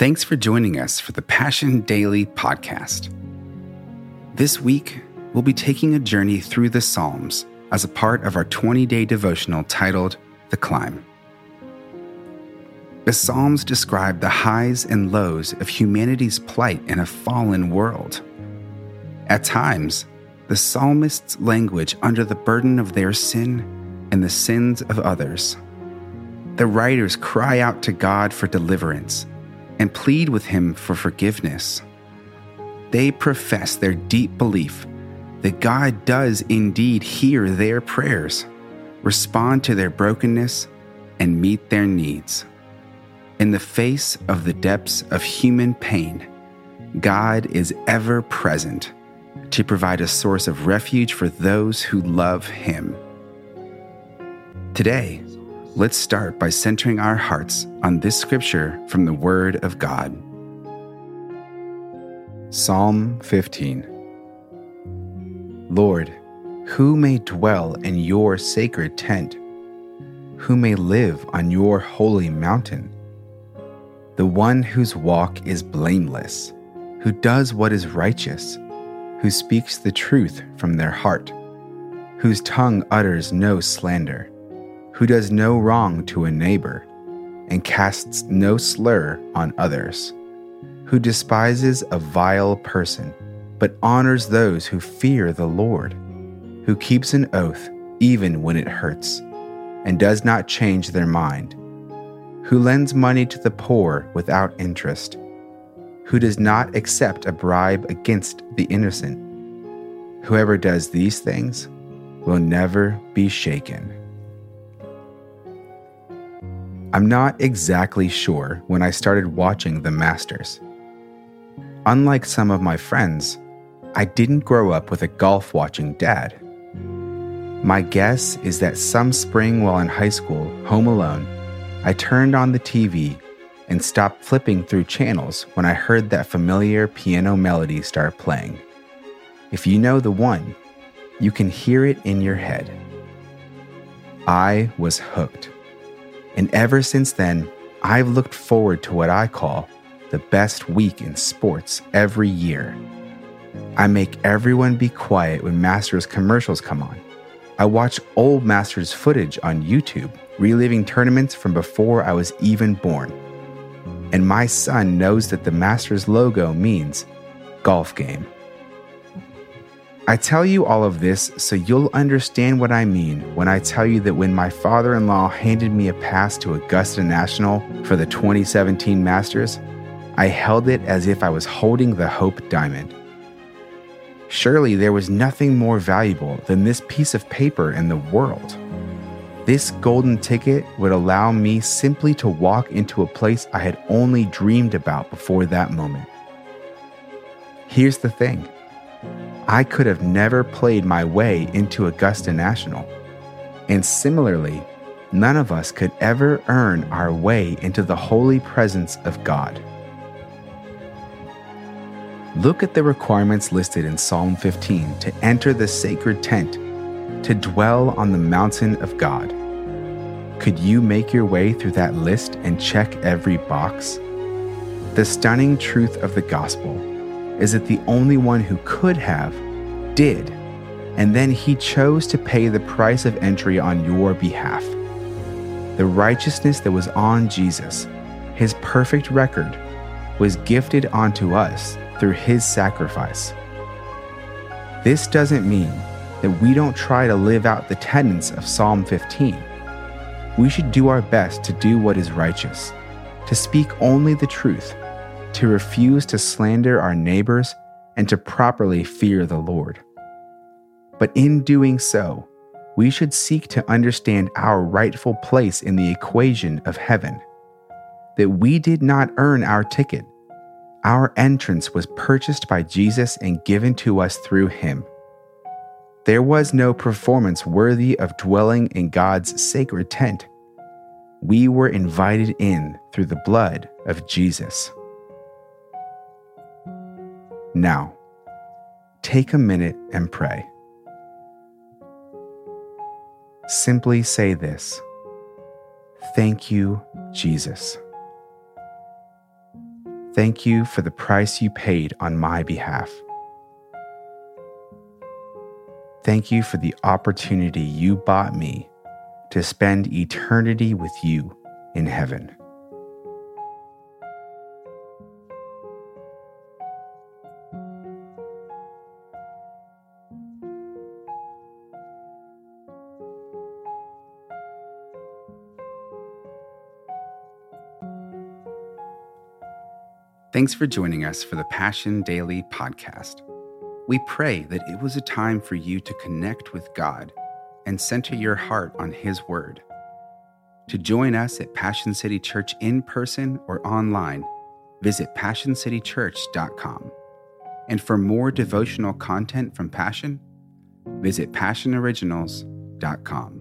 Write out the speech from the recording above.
Thanks for joining us for the Passion Daily Podcast. This week, we'll be taking a journey through the Psalms as a part of our 20-day devotional titled, The Climb. The Psalms describe the highs and lows of humanity's plight in a fallen world. At times, the psalmists' language under the burden of their sin and the sins of others. The writers cry out to God for deliverance and plead with Him for forgiveness. They profess their deep belief that God does indeed hear their prayers, respond to their brokenness, and meet their needs. In the face of the depths of human pain, God is ever present to provide a source of refuge for those who love Him. Today, let's start by centering our hearts on this scripture from the Word of God. Psalm 15. Lord, who may dwell in your sacred tent? Who may live on your holy mountain? The one whose walk is blameless, who does what is righteous, who speaks the truth from their heart, whose tongue utters no slander, who does no wrong to a neighbor, and casts no slur on others, who despises a vile person, but honors those who fear the Lord, who keeps an oath even when it hurts, and does not change their mind, who lends money to the poor without interest, who does not accept a bribe against the innocent. Whoever does these things will never be shaken. I'm not exactly sure when I started watching The Masters. Unlike some of my friends, I didn't grow up with a golf-watching dad. My guess is that some spring while in high school, home alone, I turned on the TV and stopped flipping through channels when I heard that familiar piano melody start playing. If you know the one, you can hear it in your head. I was hooked. And ever since then, I've looked forward to what I call the best week in sports every year. I make everyone be quiet when Masters commercials come on. I watch old Masters footage on YouTube, reliving tournaments from before I was even born. And my son knows that the Masters logo means golf game. I tell you all of this so you'll understand what I mean when I tell you that when my father-in-law handed me a pass to Augusta National for the 2017 Masters, I held it as if I was holding the Hope Diamond. Surely there was nothing more valuable than this piece of paper in the world. This golden ticket would allow me simply to walk into a place I had only dreamed about before that moment. Here's the thing. I could have never played my way into Augusta National. And similarly, none of us could ever earn our way into the holy presence of God. Look at the requirements listed in Psalm 15 to enter the sacred tent, to dwell on the mountain of God. Could you make your way through that list and check every box? The stunning truth of the gospel is that the only one who could have did, and then He chose to pay the price of entry on your behalf. The righteousness that was on Jesus, His perfect record, was gifted onto us through His sacrifice. This doesn't mean that we don't try to live out the tenets of Psalm 15. We should do our best to do what is righteous, to speak only the truth, to refuse to slander our neighbors, and to properly fear the Lord. But in doing so, we should seek to understand our rightful place in the equation of heaven, that we did not earn our ticket. Our entrance was purchased by Jesus and given to us through Him. There was no performance worthy of dwelling in God's sacred tent. We were invited in through the blood of Jesus. Now, take a minute and pray. Simply say this: Thank you, Jesus. Thank you for the price you paid on my behalf. Thank you for the opportunity you bought me to spend eternity with you in heaven. Thanks for joining us for the Passion Daily Podcast. We pray that it was a time for you to connect with God and center your heart on His Word. To join us at Passion City Church in person or online, visit passioncitychurch.com. And for more devotional content from Passion, visit passionoriginals.com.